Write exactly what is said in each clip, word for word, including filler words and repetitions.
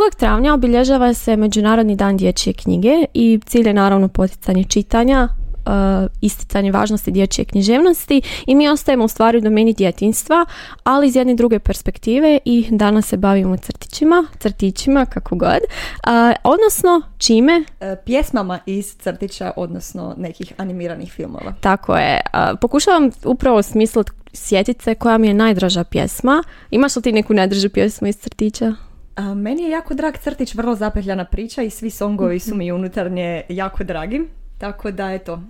drugog travnja obilježava se Međunarodni dan dječje knjige i cilj je naravno poticanje čitanja, isticanje važnosti dječje književnosti i mi ostajemo u stvari u domeni djetinjstva, ali iz jedne druge perspektive i danas se bavimo crtićima, crtićima, kako god, a, odnosno čime? Pjesmama iz crtića, odnosno nekih animiranih filmova. Tako je. A, pokušavam upravo smisliti, sjetiti se koja mi je najdraža pjesma. Imaš li ti neku najdražu pjesmu iz crtića? A, meni je jako drag crtić, vrlo zapetljana priča i svi songovi su mi unutarnje jako dragi. Tako da, eto.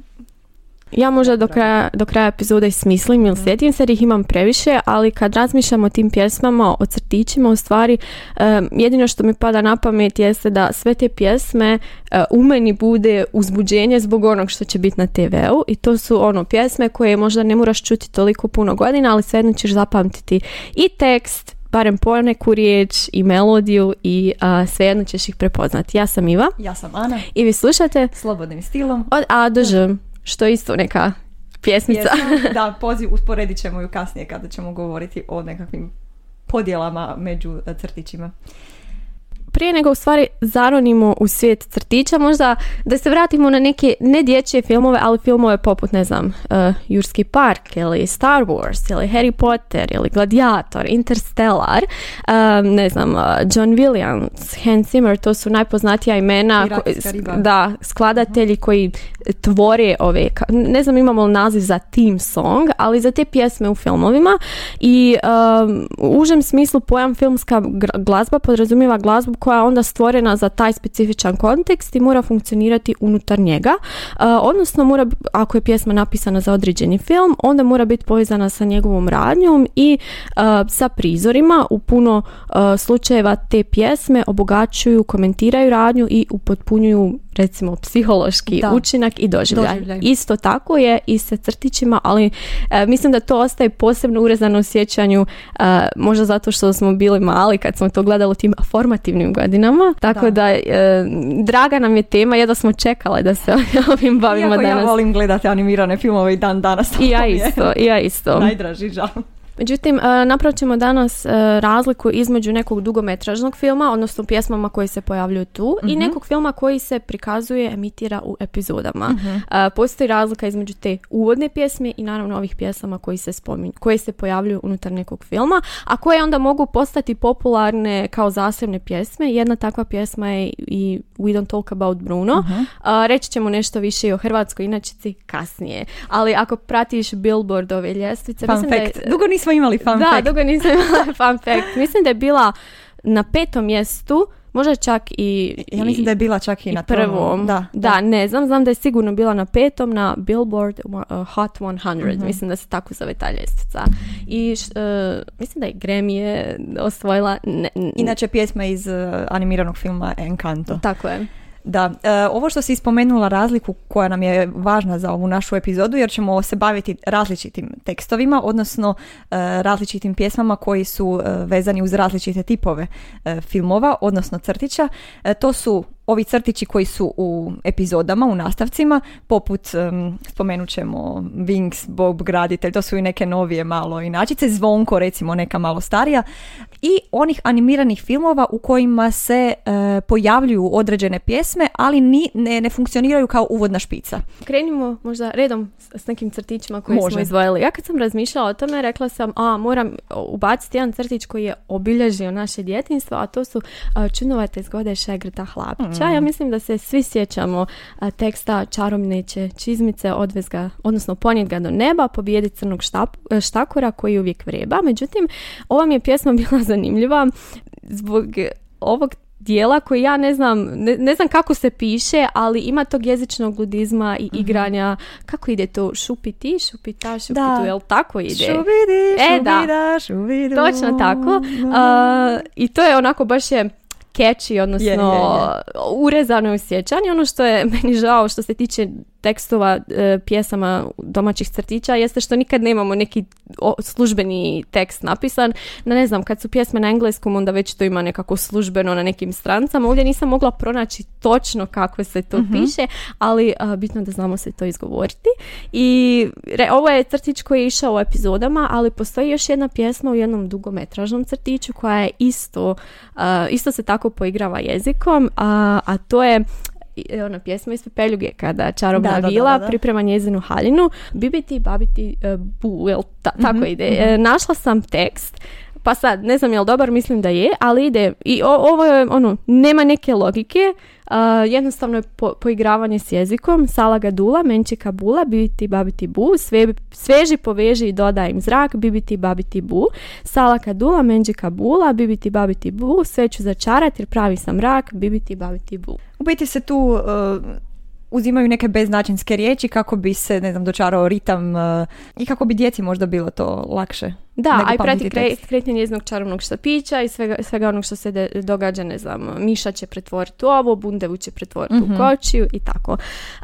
Ja možda do kraja, do kraja epizoda i smislim ili sjetim se jer ih imam previše, ali kad razmišljam o tim pjesmama, o crtićima, u stvari um, jedino što mi pada na pamet jeste da sve te pjesme uh, u meni bude uzbuđenje zbog onog što će biti na te veu i to su ono pjesme koje možda ne moraš čuti toliko puno godina, ali svejedno ćeš zapamtiti i tekst, barem poneku riječ i melodiju i a, svejedno ćeš ih prepoznati. Ja sam Iva. Ja sam Ana. I vi slušate Slobodnim stilom. Od A do Ž, što je isto neka pjesmica. Pjesma, da, poziv, usporedit ćemo ju kasnije kada ćemo govoriti o nekakvim podjelama među crtićima. Prije nego u stvari zaronimo u svijet crtića, možda da se vratimo na neke ne dječje filmove, ali filmove poput, ne znam, uh, Jurski park ili Star Wars ili Harry Potter ili Gladiator, Interstellar, um, ne znam, uh, John Williams, Hans Zimmer, to su najpoznatija imena, ko- da, skladatelji uh-huh. koji tvore ove, ne znam imamo li naziv za theme song, ali za te pjesme u filmovima i um, u užem smislu pojam filmska glazba podrazumijeva glazbu koja je onda stvorena za taj specifičan kontekst i mora funkcionirati unutar njega. Uh, odnosno, mora, ako je pjesma napisana za određeni film, onda mora biti povezana sa njegovom radnjom i uh, sa prizorima. U puno uh, slučajeva te pjesme obogaćuju, komentiraju radnju i upotpunjuju, recimo, psihološki da. učinak i doživljaj. doživljaj. Isto tako je i sa crtićima, ali uh, mislim da to ostaje posebno urezano u sjećanju, uh, možda zato što smo bili mali kad smo to gledali u tim formativnim godinama, tako da, da e, draga nam je tema, jedva smo čekale da se ovim bavimo iako danas. Iako ja volim gledati animirane filmove i dan danas. I ja isto, i ja isto. Najdraži, žal. Međutim, napravit ćemo danas razliku između nekog dugometražnog filma, odnosno pjesmama koji se pojavljuju tu, uh-huh. i nekog filma koji se prikazuje, emitira u epizodama. Uh-huh. Postoji razlika između te uvodne pjesme i naravno ovih pjesama koji se spominju, koje se pojavljuju unutar nekog filma, a koje onda mogu postati popularne kao zasebne pjesme. Jedna takva pjesma je i We don't talk about Bruno. Uh-huh. Reći ćemo nešto više i o hrvatskoj inačici kasnije. Ali ako pratiš Billboard ove ljestvice, fun mislim fact. da je... Dugo nismo imali fun da, fact. Dugo nisam imala fun fact. Mislim da je bila na petom mjestu, možda čak i... Ja mislim da je bila čak i, i na prvom. prvom. Da, da, da, ne znam, znam da je sigurno bila na petom na Billboard Hot sto. Uh-huh. Mislim da se tako zove ta ljestvica. I uh, mislim da je Grammy je osvojila... Ne, ne. Inače pjesma iz uh, animiranog filma Encanto. Tako je. Da, e, ovo što si spomenula razliku koja nam je važna za ovu našu epizodu jer ćemo se baviti različitim tekstovima, odnosno e, različitim pjesmama koji su e, vezani uz različite tipove e, filmova, odnosno crtića. E, to su ovi crtići koji su u epizodama, u nastavcima, poput, um, spomenut ćemo Wings, Bob Graditelj, to su i neke novije malo inačice, Zvonko recimo neka malo starija, i onih animiranih filmova u kojima se uh, pojavljuju određene pjesme, ali ni, ne, ne funkcioniraju kao uvodna špica. Krenimo možda redom s, s nekim crtićima koje Može. smo izdvojili. Ja kad sam razmišljala o tome, rekla sam, a moram ubaciti jedan crtić koji je obilježio naše djetinjstvo, a to su uh, Čudnovate zgode Šegrta Hlapića. Mm. Ja mislim da se svi sjećamo a, teksta čarobne će čizmice odvezga, odnosno ponijeti ga do neba, pobijedi crnog štap, štakora koji uvijek vreba. Međutim, ova mi je pjesma bila zanimljiva zbog ovog dijela koji ja ne znam, ne, ne znam kako se piše, ali ima tog jezičnog ludizma i igranja. Mm-hmm. Kako ide to? Šupiti, šupita, šupitu, da. jel tako ide? Šubidi, e, šubida, da. šubidu. Točno tako. A, I to je onako baš je catchy, odnosno je, je, je. urezano je u sjećanje. Ono što je meni žao što se tiče tekstova e, pjesama domaćih crtića jeste što nikad nemamo neki službeni tekst napisan. Na, ne znam, kad su pjesme na engleskom, onda već to ima nekako službeno na nekim strancama. Ovdje nisam mogla pronaći točno kako se to mm-hmm. piše, ali a, bitno da znamo se to izgovoriti. I re, ovo je crtić koji je išao u epizodama, ali postoji još jedna pjesma u jednom dugometražnom crtiću koja je isto, a, isto se tako poigrava jezikom, a, a to je ona pjesma iz Pepeljuge kada čarobna da, da, vila da, da, da. priprema njezinu haljinu. Bibiti, babiti, uh, bu, jel, ta, mm-hmm, tako ide. Mm-hmm. Našla sam tekst, pa sad, ne znam je li dobar, mislim da je, ali ide, i o, ovo je, ono, nema neke logike, uh, jednostavno je po, poigravanje s jezikom, salaga dula, menčika bula, bibiti, babiti, bu, sve, sveži, poveži i dodaj im zrak, bibiti, babiti, bu, salaga dula, menčika bula, bibiti, babiti, bu, sve ću začarati jer pravi sam rak, bibiti, babiti, bu. U biti se tu uh, uzimaju neke beznačinske riječi kako bi se, ne znam, dočarao ritam uh, i kako bi djeci možda bilo to lakše. Da, a i prati kretnje njezinog čarobnog štapića i svega, svega onog što se de, događa, ne znam, miša će pretvoriti u ovo, bundevu će pretvoriti mm-hmm. u kočiju i tako.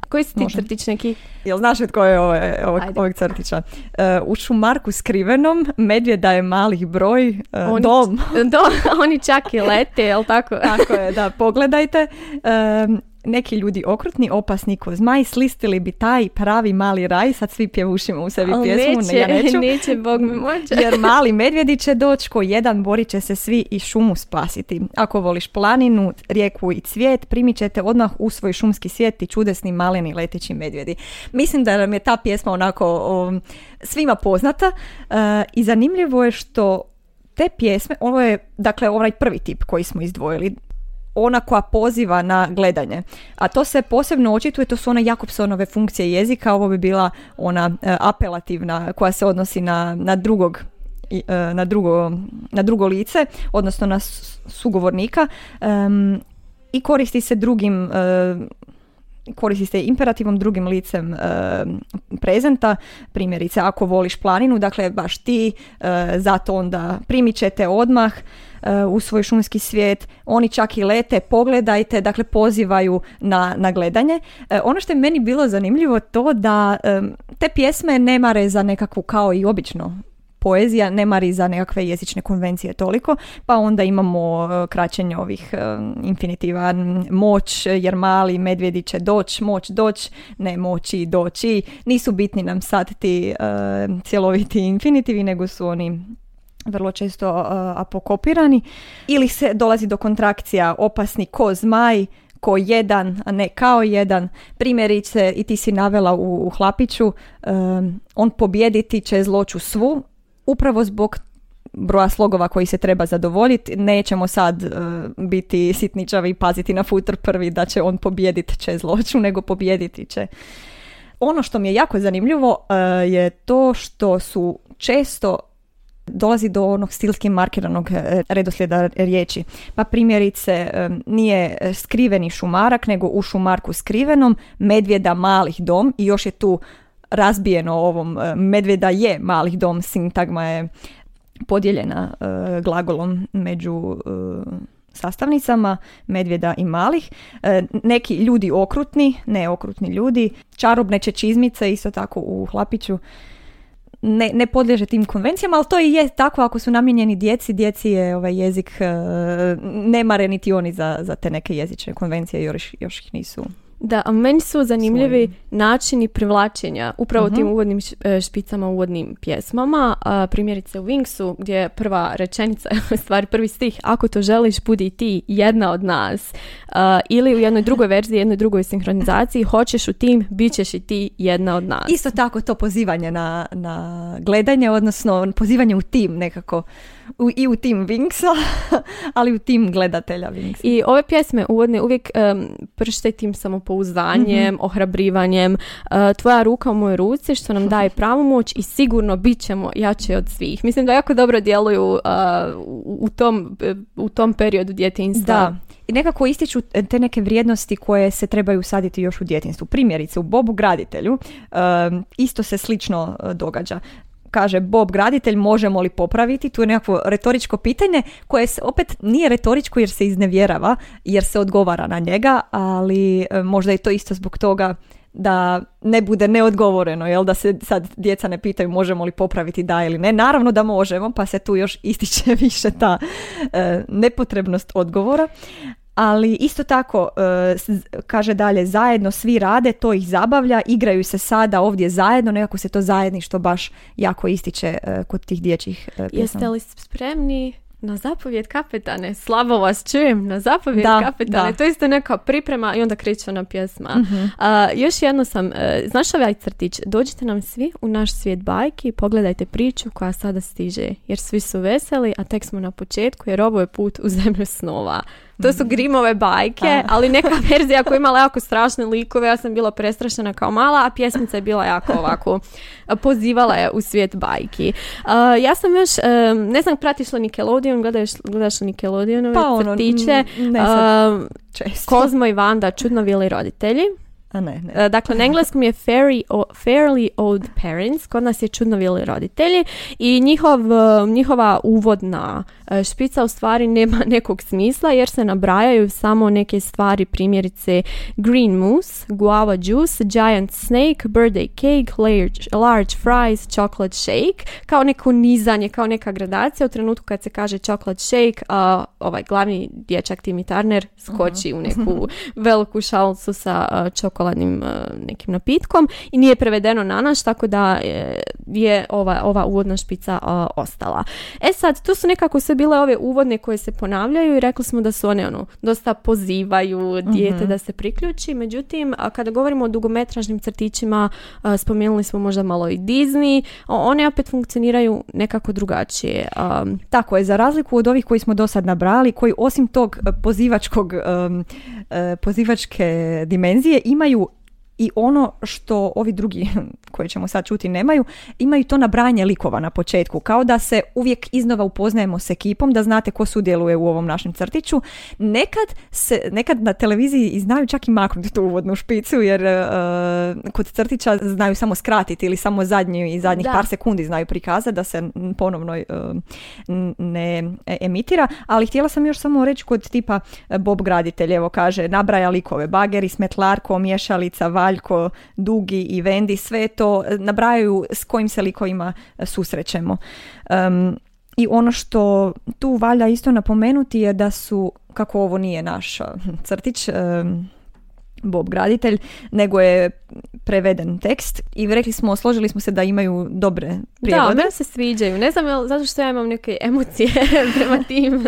Koji su ti Možem. crtić neki? Jel znaš tko je ove, ovog, ovog crtića? Uh, u šumarku skrivenom, medvjeda je malih broj, uh, oni, dom. Do, oni čak i lete, jel tako? Tako je, da, pogledajte. Um, Neki ljudi okrutni, opasni ko zmaj, slistili bi taj pravi mali raj. Sad svi pjevušimo u sebi pjesmu, neće, ne, ja neću. Neće, Bog me moće. Jer mali medvjedi će doći, ko jedan borit će se svi i šumu spasiti. Ako voliš planinu, rijeku i cvijet, primit ćete odmah u svoj šumski svijet i čudesni maleni leteći medvjedi. Mislim da nam je ta pjesma onako o, svima poznata uh, i zanimljivo je što te pjesme, ovo je dakle ovaj prvi tip koji smo izdvojili, ona koja poziva na gledanje. A to se posebno očituje, to su one Jakobsonove funkcije jezika, ovo bi bila ona e, apelativna koja se odnosi na, na, drugog, e, na, drugo, na drugo lice, odnosno na sugovornika e, i koristi se drugim e, koristi se imperativom, drugim licem e, prezenta, primjerice ako voliš planinu, dakle baš ti, e, zato onda primit ćete odmah e, u svoj šumski svijet, oni čak i lete, pogledajte, dakle pozivaju na, na gledanje. E, ono što je meni bilo zanimljivo to da e, te pjesme ne mare za nekakvu, kao i obično poezija, ne mari za nekakve jezične konvencije toliko, pa onda imamo kraćenje ovih infinitiva, moć, jer mali medvjedi će doć, moć doć, ne moći doći, nisu bitni nam sad ti uh, cjeloviti infinitivi, nego su oni vrlo često uh, apokopirani, ili se dolazi do kontrakcija opasni ko zmaj, ko jedan, a ne kao jedan. Primjerice, i ti si navela u, u Hlapiću, um, on pobjediti će zloću svu, upravo zbog broja slogova koji se treba zadovoljiti. Nećemo sad uh, biti sitničavi i paziti na futur prvi da će on pobjediti će zloću, nego pobjediti će. Ono što mi je jako zanimljivo uh, je to što su često dolazi do onog stilski markiranog redoslijeda riječi. Pa primjerice, nije skriveni šumarak, nego u šumarku skrivenom, medvjeda malih dom, i još je tu razbijeno ovom medvjeda je malih dom, sintagma je podijeljena glagolom među sastavnicama medvjeda i malih. Neki ljudi okrutni, ne okrutni ljudi, čarobne čečizmice isto tako u Hlapiću. Ne, ne podliježe tim konvencijama, ali to i je tako, ako su namijenjeni djeci, djeci je ovaj jezik, ne mare niti oni za, za te neke jezične konvencije, još, još ih nisu. Da, a meni su zanimljivi svojim načini privlačenja, upravo uh-huh. tim uvodnim špicama, uvodnim pjesmama. A, primjerice u Wingsu, gdje je prva rečenica, stvari prvi stih, ako to želiš, budi ti jedna od nas. A, ili u jednoj drugoj verziji, jednoj drugoj sinhronizaciji, hoćeš u tim, bit ćeš i ti jedna od nas. Isto tako to pozivanje na, na gledanje, odnosno pozivanje u tim nekako. U, i u tim Wingsa, ali u tim gledatelja Wingsa. I ove pjesme uvodne uvijek um, pršte tim samopouzdanjem, mm-hmm. ohrabrivanjem, uh, tvoja ruka u mojoj ruci, što nam daje pravu moć i sigurno bit ćemo jače od svih. Mislim da jako dobro djeluju uh, u, tom, u tom periodu djetinjstva. Da. I nekako ističu te neke vrijednosti koje se trebaju saditi još u djetinjstvu. Primjerice, u Bobu Graditelju uh, isto se slično uh, događa. Kaže Bob Graditelj, možemo li popraviti? Tu je nekakvo retoričko pitanje koje se opet nije retoričko jer se iznevjerava, jer se odgovara na njega, ali možda je to isto zbog toga da ne bude neodgovoreno, jel, da se sad djeca ne pitaju možemo li popraviti da ili ne. Naravno da možemo, pa se tu još ističe više ta e, nepotrebnost odgovora. Ali isto tako, kaže dalje, zajedno svi rade, to ih zabavlja, igraju se sada ovdje zajedno, nekako se to zajedništvo baš jako ističe kod tih dječjih pjesama. Jeste li spremni na zapovjed, kapetane? Slabo vas čujem, na zapovjed, da, kapetane. Da. To je isto neka priprema i onda kreće ona pjesma. Uh-huh. A, još jedno sam, znaš ovaj crtić, dođite nam svi u naš svijet bajki i pogledajte priču koja sada stiže, jer svi su veseli, a tek smo na početku, jer ovo je put u zemlju snova. To su Grimmove bajke, ali neka verzija koja je imala jako strašne likove, ja sam bila prestrašena kao mala, a pjesmica je bila jako ovako, pozivala je u svijet bajki. Uh, ja sam još, um, ne znam, pratiš li Nickelodeon, gledaš, gledaš li Nickelodeonove pa crtiće, ono, uh, Kozmo i Vanda, Čudnovate roditelji. A ne, ne. Dakle, na engleskom je Fairly, o, Fairly OddParents, kod nas je Čudnovate roditelji i njihov, njihova uvodna špica u stvari nema nekog smisla jer se nabrajaju samo neke stvari, primjerice green mousse, guava juice, giant snake, birthday cake, large, large fries, chocolate shake, kao neko nizanje, kao neka gradacija. U trenutku kad se kaže chocolate shake, uh, ovaj glavni dječak Timmy Turner skoči uh-huh. u neku veliku šalicu sa uh, čokoladom nekim napitkom i nije prevedeno na naš, tako da je ova, ova uvodna špica a, ostala. E sad, tu su nekako sve bile ove uvodne koje se ponavljaju i rekli smo da su one ono, dosta pozivaju dijete mm-hmm. da se priključi, međutim, a, kada govorimo o dugometražnim crtićima, a, spomenuli smo možda malo i Disney, a, one opet funkcioniraju nekako drugačije. A, tako je, za razliku od ovih koji smo do sad nabrali, koji osim tog pozivačkog, um, pozivačke dimenzije ima imaju i ono što ovi drugi koje ćemo sad čuti nemaju, imaju to nabranje likova na početku, kao da se uvijek iznova upoznajemo s ekipom, da znate ko sudjeluje u ovom našem crtiću. Nekad, se, nekad na televiziji znaju čak i maknuti tu uvodnu špicu, jer uh, kod crtića znaju samo skratiti ili samo zadnji i zadnjih da. par sekundi znaju prikazati da se ponovno uh, ne emitira, ali htjela sam još samo reći kod tipa Bob Graditelj, evo kaže, nabraja likove, bageri, smetlarko, miješalica, Valjko, Dugi i Vendi, sve to nabrajaju s kojim se likovima susrećemo. Um, I ono što tu valja isto napomenuti je da su, kako ovo nije naš crtić, um, Bob Graditelj, nego je preveden tekst i rekli smo, složili smo se da imaju dobre prijevode. Da, meni se sviđaju. Ne znam, jel, zato što ja imam neke emocije prema tim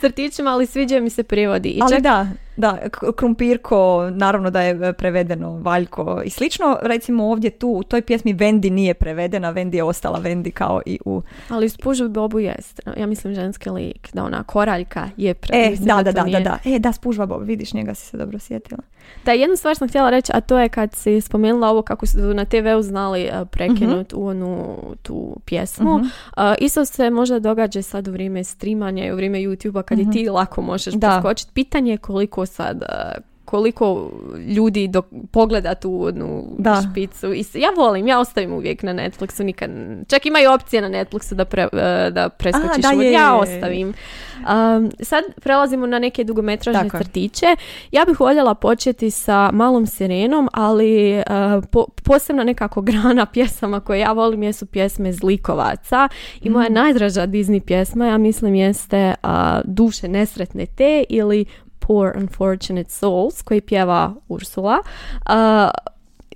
crtićima, ali sviđaju mi se prijevodi. I ali čak... da, da, Krumpirko, naravno da je prevedeno, Valjko i slično. Recimo ovdje tu, u toj pjesmi Vendi nije prevedena, Vendi je ostala Vendi kao i u... Ali u Spužvi Bobu jest. Ja mislim ženski lik, da ona koraljka je prevedena. E, da, da, da, da, da. E, da, Spužva Bobu, vidiš, njega si se dobro sjetila. Da, jednu stvar sam htjela reći, a to je kad si spomenula ovo kako su na te veu znali prekinuti uh-huh. onu tu pjesmu. Uh-huh. Uh, isto se možda događa sad u vrijeme streamanja i u vrijeme YouTube-a kad uh-huh. i ti lako možeš preskočiti. Pitanje je koliko sad... Uh, koliko ljudi dok pogleda tu uvodnu da. špicu. I ja volim, ja ostavim uvijek na Netflixu, nikad, čak ima i opcije na Netflixu da, pre, da preskočiš A, da je, ja ostavim. Um, sad prelazimo na neke dugometražne Tako. crtiće. Ja bih voljela početi sa Malom sirenom, ali uh, po, posebno nekako grana pjesama koje ja volim jesu pjesme zlikovaca i mm. moja najdraža Disney pjesma, ja mislim, jeste uh, Duše nesretne te ili Poor Unfortunate Souls, koji pjeva Ursula. Uh,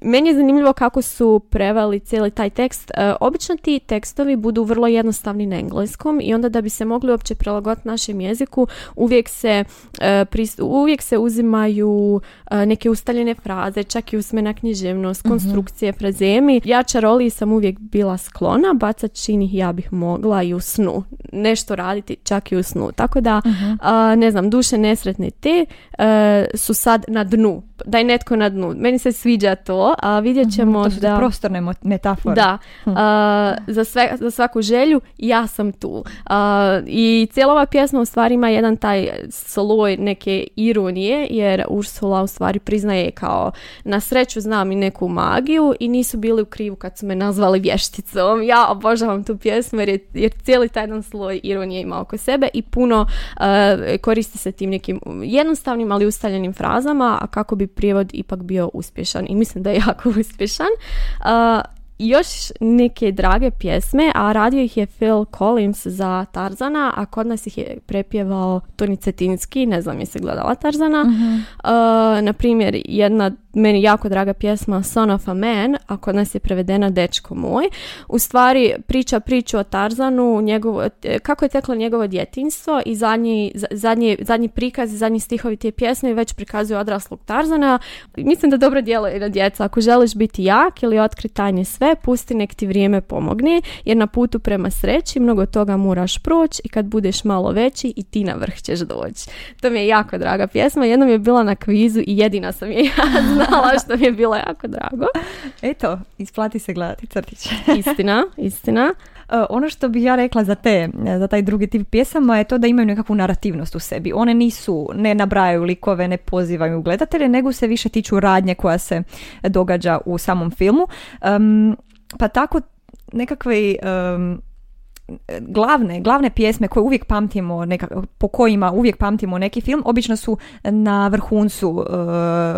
meni je zanimljivo kako su preveli cijeli taj tekst. Uh, obično ti tekstovi budu vrlo jednostavni na engleskom i onda da bi se mogli uopće prilagoditi našem jeziku, uvijek se, uh, prist- uvijek se uzimaju uh, neke ustaljene fraze, čak i usmena književnost, konstrukcije, mm-hmm. frazemi. Ja čaroliji sam uvijek bila sklona, bacat činih ja bih mogla i u snu. Nešto raditi čak i u snu. Tako da, uh-huh. uh, ne znam, Duše nesretne te uh, su sad na dnu. Da je netko na dnu. Meni se sviđa to. Uh, vidjet ćemo uh-huh. to da... prostorne metafore. Da. Uh, za, sve, za svaku želju ja sam tu. Uh, I cijela ova pjesma u stvari ima jedan taj sloj neke ironije, jer Ursula u stvari priznaje kao na sreću znam i neku magiju i nisu bili u krivu kad su me nazvali vješticom. Ja obožavam tu pjesmu jer, je, jer cijeli taj jedan sloj ironije ima oko sebe i puno uh, koristi se tim nekim jednostavnim ali ustaljenim frazama, a kako bi prijevod ipak bio uspješan i mislim da je jako uspješan. Uh, još neke drage pjesme, a radio ih je Phil Collins za Tarzana, a kod nas ih je prepjevao Tonći Cetinski, ne znam je se gledala Tarzana. Uh-huh. Uh, naprimjer, jedna meni jako draga pjesma Son of a Man, a kod nas je prevedena Dečko moj. U stvari priča priču o Tarzanu, njegovo, kako je teklo njegovo djetinjstvo i zadnji, zadnji, zadnji prikaz, zadnji stihovi te pjesme već prikazuju odraslog Tarzana. Mislim da dobro djeluje na djeca. Ako želiš biti jak ili otkriti tajne sve, pusti nek ti vrijeme pomogne, jer na putu prema sreći mnogo toga moraš proći i kad budeš malo veći i ti na vrh ćeš doći. To mi je jako draga pjesma. Jednom je bila na kvizu i jedina sam je ja znala, što mi je bilo jako drago. Eto, isplati se gledati crtiće. Istina, istina. Ono što bih ja rekla za te, za taj drugi tip pjesama je to da imaju nekakvu narativnost u sebi. One nisu, ne nabrajaju likove, ne pozivaju gledatelje, nego se više tiču radnje koja se događa u samom filmu. Um, pa tako nekakve... Um, Glavne, glavne pjesme koje uvijek pamtimo, neka, po kojima uvijek pamtimo neki film, obično su na vrhuncu uh,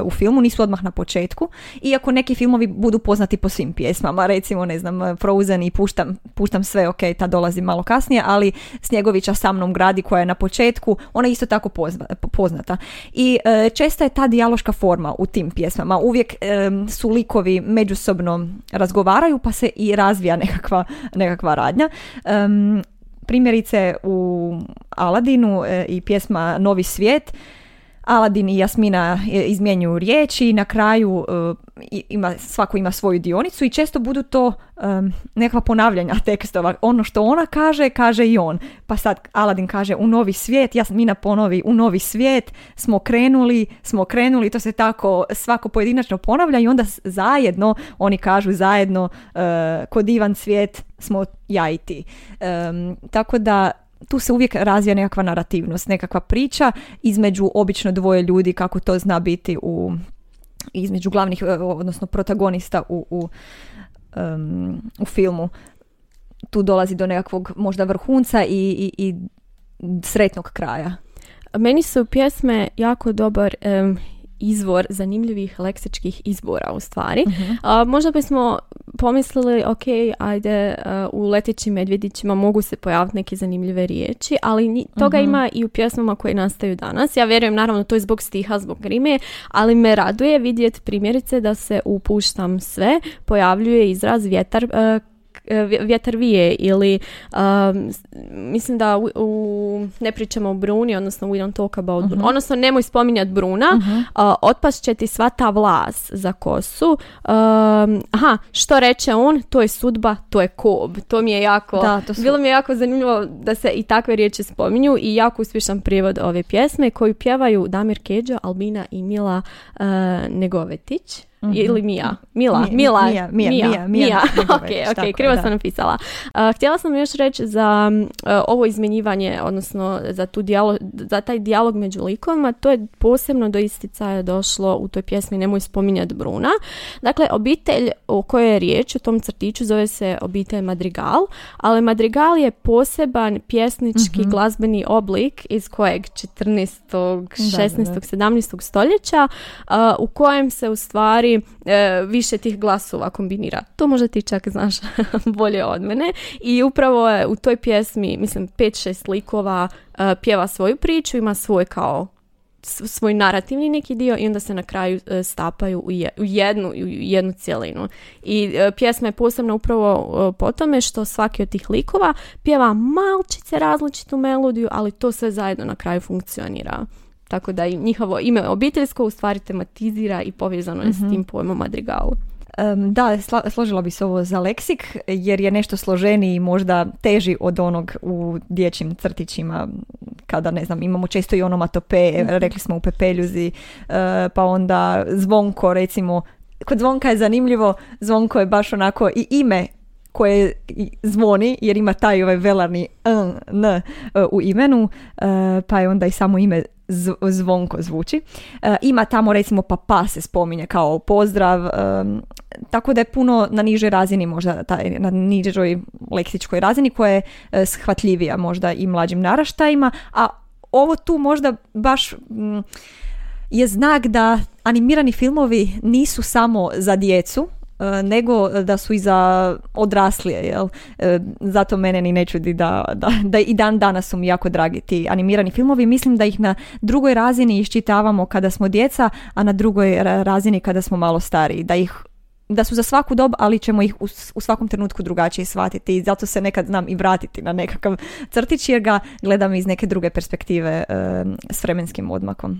u filmu, nisu odmah na početku. Iako neki filmovi budu poznati po svim pjesmama, recimo, ne znam, Frozen i Puštam, puštam sve, ok, ta dolazi malo kasnije, ali Snjegovića sa mnom gradi koja je na početku, ona je isto tako pozva, poznata. I uh, česta je ta dijaloška forma u tim pjesmama. Uvijek um, su likovi međusobno razgovaraju pa se i razvija nekakva, nekakva radnja. Um, Um, primjerice u Aladinu e, i pjesma Novi svijet, Aladin i Jasmina izmjenjuju riječi i na kraju e, ima, svako ima svoju dionicu i često budu to e, nekakva ponavljanja tekstova. Ono što ona kaže, kaže i on. Pa sad Aladin kaže u novi svijet, Jasmina ponovi u novi svijet, smo krenuli, smo krenuli, to se tako svako pojedinačno ponavlja i onda zajedno, oni kažu zajedno e, ko divan svijet smo ja i ti. E, tako da tu se uvijek razvija nekakva narativnost, nekakva priča između obično dvoje ljudi, kako to zna biti u, između glavnih, odnosno protagonista u, u, um, u filmu. Tu dolazi do nekakvog možda vrhunca i, i, i sretnog kraja. Meni su pjesme jako dobar um, izvor zanimljivih leksičkih izbora u stvari. Uh-huh. A, možda bismo pomislili, ok, ajde, uh, u Letećim medvjedićima mogu se pojaviti neke zanimljive riječi, ali nj- toga uh-huh. ima i u pjesmama koje nastaju danas. Ja vjerujem, naravno, to je zbog stiha, zbog rime, ali me raduje vidjeti primjerice da se u Puštam sve pojavljuje izraz vjetar uh, vjetar vije ili um, mislim da u, u, ne pričamo o Bruni, odnosno We don't talk about Bruno, uh-huh. odnosno nemoj spominjati Bruna, uh-huh. uh, otpast će ti sva ta vlas za kosu. Um, aha, što reče on, to je sudba, to je kob. To mi je jako, da, to su... bilo mi je jako zanimljivo da se i takve riječi spominju i jako uspješan prijevod ove pjesme koju pjevaju Damir Kedžo, Albina i Mila uh, Negovetić. Mm-hmm. Ili Mija. Mila, mi, Mila, Mija, Mija, Mija, Mija. Mija. Okej, okej, okay, krivo da. sam napisala. Uh, htjela sam još reći za uh, ovo izmjenjivanje, odnosno za, tu dijalog, za taj dijalog među likovima, to je posebno do isticaja došlo u toj pjesmi Nemoj spominjati Bruna. Dakle, obitelj o kojoj je riječ, u tom crtiću, zove se obitelj Madrigal, ali Madrigal je poseban pjesnički mm-hmm. glazbeni oblik iz kojeg četrnaestog, šesnaestog, sedamnaestog stoljeća, uh, u kojem se u stvari više tih glasova kombinira. To možda ti čak znaš bolje od mene. I upravo je u toj pjesmi, mislim, pet šest likova uh, pjeva svoju priču, ima svoj kao svoj narativni neki dio i onda se na kraju uh, stapaju u, je, u, jednu, u jednu cjelinu. I uh, pjesma je posebna upravo uh, po tome što svaki od tih likova pjeva malčice različitu melodiju, ali to sve zajedno na kraju funkcionira. Tako da njihovo ime obiteljsko u stvari tematizira i povezano je mm-hmm. s tim pojmom madrigalu. Um, da, sla- složila bi se ovo za leksik, jer je nešto složeniji i možda teži od onog u dječjim crtićima, kada, ne znam, imamo često i onomatopeje, mm-hmm. rekli smo u Pepeljuzi, uh, pa onda Zvonko, recimo, kod Zvonka je zanimljivo, Zvonko je baš onako i ime koje zvoni, jer ima taj ovaj velarni n, n u imenu, uh, pa je onda i samo ime Zvonko zvuči. E, ima tamo recimo pa pa se spominje kao pozdrav, e, tako da je puno na nižoj razini možda, taj, na nižoj leksičkoj razini koja je e, shvatljivija možda i mlađim naraštajima, a ovo tu možda baš m, je znak da animirani filmovi nisu samo za djecu, nego da su i za odraslije, jel? Zato mene ni ne čudi da, da, da i dan danas su mi jako dragi ti animirani filmovi. Mislim da ih na drugoj razini iščitavamo kada smo djeca, a na drugoj razini kada smo malo stariji. Da ih da su za svaku dob, ali ćemo ih u, u svakom trenutku drugačije shvatiti i zato se nekad znam i vratiti na nekakav crtić jer ga gledam iz neke druge perspektive e, s vremenskim odmakom.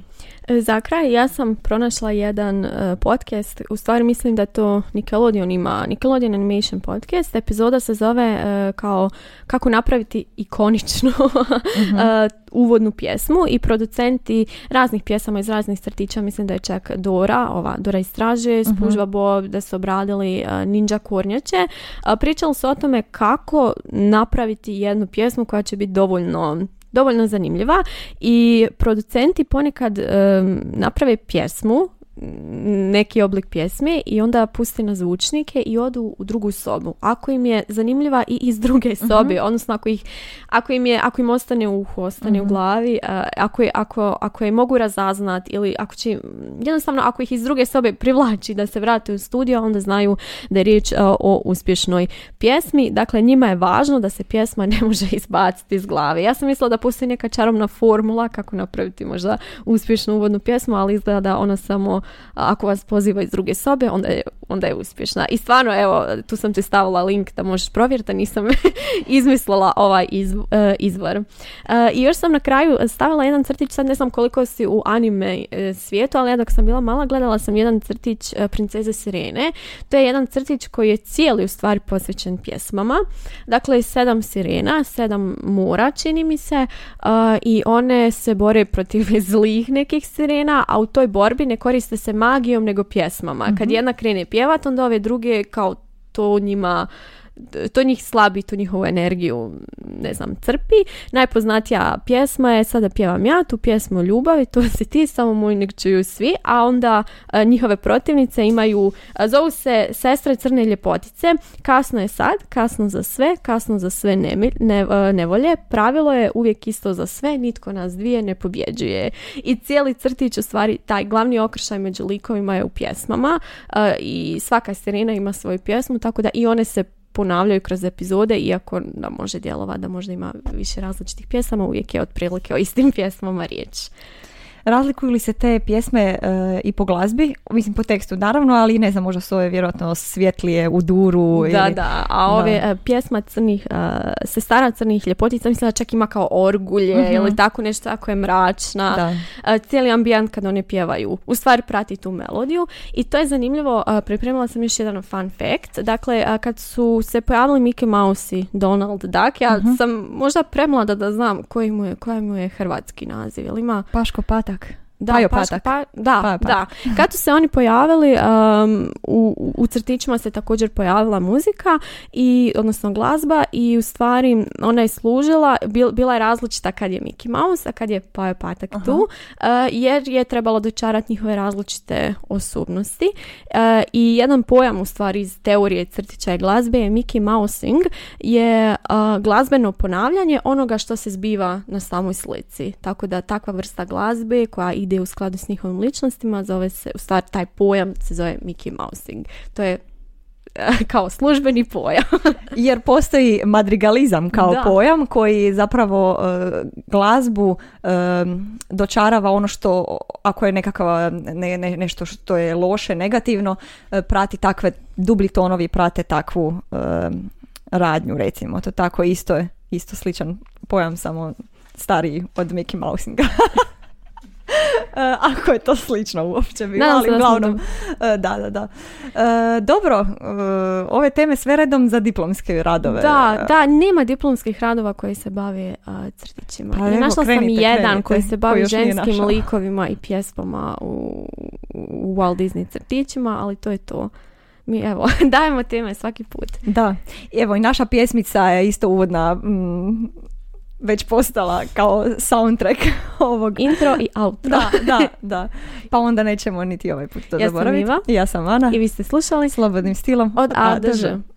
Za kraj ja sam pronašla jedan e, podcast, u stvari mislim da to Nickelodeon ima, Nickelodeon Animation podcast, epizoda se zove e, kao kako napraviti ikoničnu mm-hmm. e, uvodnu pjesmu i producenti raznih pjesama iz raznih crtića, mislim da je čak Dora, ova Dora istraže, Spužva Bob, da su obradili Ninja Kornjače. Pričali su o tome kako napraviti jednu pjesmu koja će biti dovoljno dovoljno zanimljiva i producenti ponekad um, naprave pjesmu, neki oblik pjesme i onda pusti na zvučnike i odu u drugu sobu. Ako im je zanimljiva i iz druge sobe, uh-huh. odnosno ako ih, ako im je, ako im ostane u uhu, ostane uh-huh. u glavi, uh, ako je, ako, ako je mogu razaznat ili ako će, jednostavno ako ih iz druge sobe privlači da se vrate u studio, onda znaju da je riječ uh, o uspješnoj pjesmi. Dakle, njima je važno da se pjesma ne može izbaciti iz glave. Ja sam mislila da postoji neka čarobna formula kako napraviti možda uspješnu uvodnu pjesmu, ali izgleda da ona samo ako vas poziva iz druge sobe, onda je, onda je uspješna. I stvarno, evo, tu sam ti stavila link da možeš provjeriti, da nisam izmislila ovaj iz, uh, izvor. Uh, I još sam na kraju stavila jedan crtić, sad ne znam koliko si u anime uh, svijetu, ali ja dok sam bila mala gledala sam jedan crtić uh, Princeze Sirene. To je jedan crtić koji je cijeli u stvari posvećen pjesmama. Dakle, sedam sirena, sedam mora, čini mi se, uh, i one se bore protiv zlih nekih sirena, a u toj borbi ne koriste se magijom nego pjesmama. Mm-hmm. Kad jedna krene pjevat, onda ove druge kao to njima, to njih slabi, tu njihovu energiju, ne znam, crpi. Najpoznatija pjesma je Sada pjevam ja, tu pjesmu Ljubavi, to si ti, samo moj nek čuju svi, a onda a, njihove protivnice imaju, a, zovu se Sestre crne ljepotice, Kasno je sad, kasno za sve, kasno za sve ne, ne, nevolje, pravilo je uvijek isto za sve, nitko nas dvije ne pobjeđuje. I cijeli crtić, u stvari, taj glavni okršaj među likovima je u pjesmama a, i svaka sirena ima svoju pjesmu, tako da i one se ponavljaju kroz epizode, iako da može djelovati da možda ima više različitih pjesama, uvijek je otprilike o istim pjesmama riječ. Razlikuju li se te pjesme e, i po glazbi? Mislim, po tekstu naravno, ali ne znam, možda su ove vjerojatno svjetlije u duru. Da, ili... da, a ove da. pjesma crnih, e, sestara crnih ljepotica, mislim da čak ima kao orgulje mm-hmm. ili tako nešto, ako je mračna. E, cijeli ambijent kad one pjevaju, u stvari prati tu melodiju i to je zanimljivo. E, pripremila sam još jedan fun fact. Dakle, a, kad su se pojavili Mickey Mouse i Donald Duck, ja mm-hmm. sam možda premlada da znam koji mu je, koji mu je hrvatski naziv, ili ima Pajopatak. Da, Pajopatak. Pa, da, Pajopatak. Da. Kad su se oni pojavili, um, u, u crtićima se također pojavila muzika, i, odnosno glazba, i u stvari ona je služila, bil, bila je različita kad je Mickey Mouse, a kad je Pajopatak tu, uh, jer je trebalo dočarati njihove različite osobnosti. Uh, I jedan pojam u stvari iz teorije crtića i glazbe je Mickey Mousing, je uh, glazbeno ponavljanje onoga što se zbiva na samoj slici. Tako da takva vrsta glazbe koja ide u skladu s njihovim ličnostima, zove se, u stvari taj pojam se zove Mickey Mousing. To je kao službeni pojam. Jer postoji madrigalizam kao da. pojam koji zapravo uh, glazbu uh, dočarava ono što, ako je nekakva ne, ne, nešto što je loše, negativno, uh, prati takve, dublji tonovi prate takvu uh, radnju, recimo. To tako isto je, isto sličan pojam, samo stariji od Mickey Mousinga. Ako je to slično uopće bilo, ali uglavnom, da, da, da. E, dobro, e, ove teme sve redom za diplomske radove. Da, da, nema diplomskih radova koji se bave a, crtićima. Pa, ja našla krenite, sam jedan krenite, koji se bavi koji ženskim likovima i pjesmama u, u Walt Disney crtićima, ali to je to. Mi evo, dajemo teme svaki put. Da, evo i naša pjesmica je isto uvodna... Mm, već postala kao soundtrack ovog. Intro i outro. Da, da, da. Pa onda nećemo niti ovaj put to zaboraviti. Ja sam Iva. Ja sam Ana. I vi ste slušali Slobodnim stilom od A do Ž.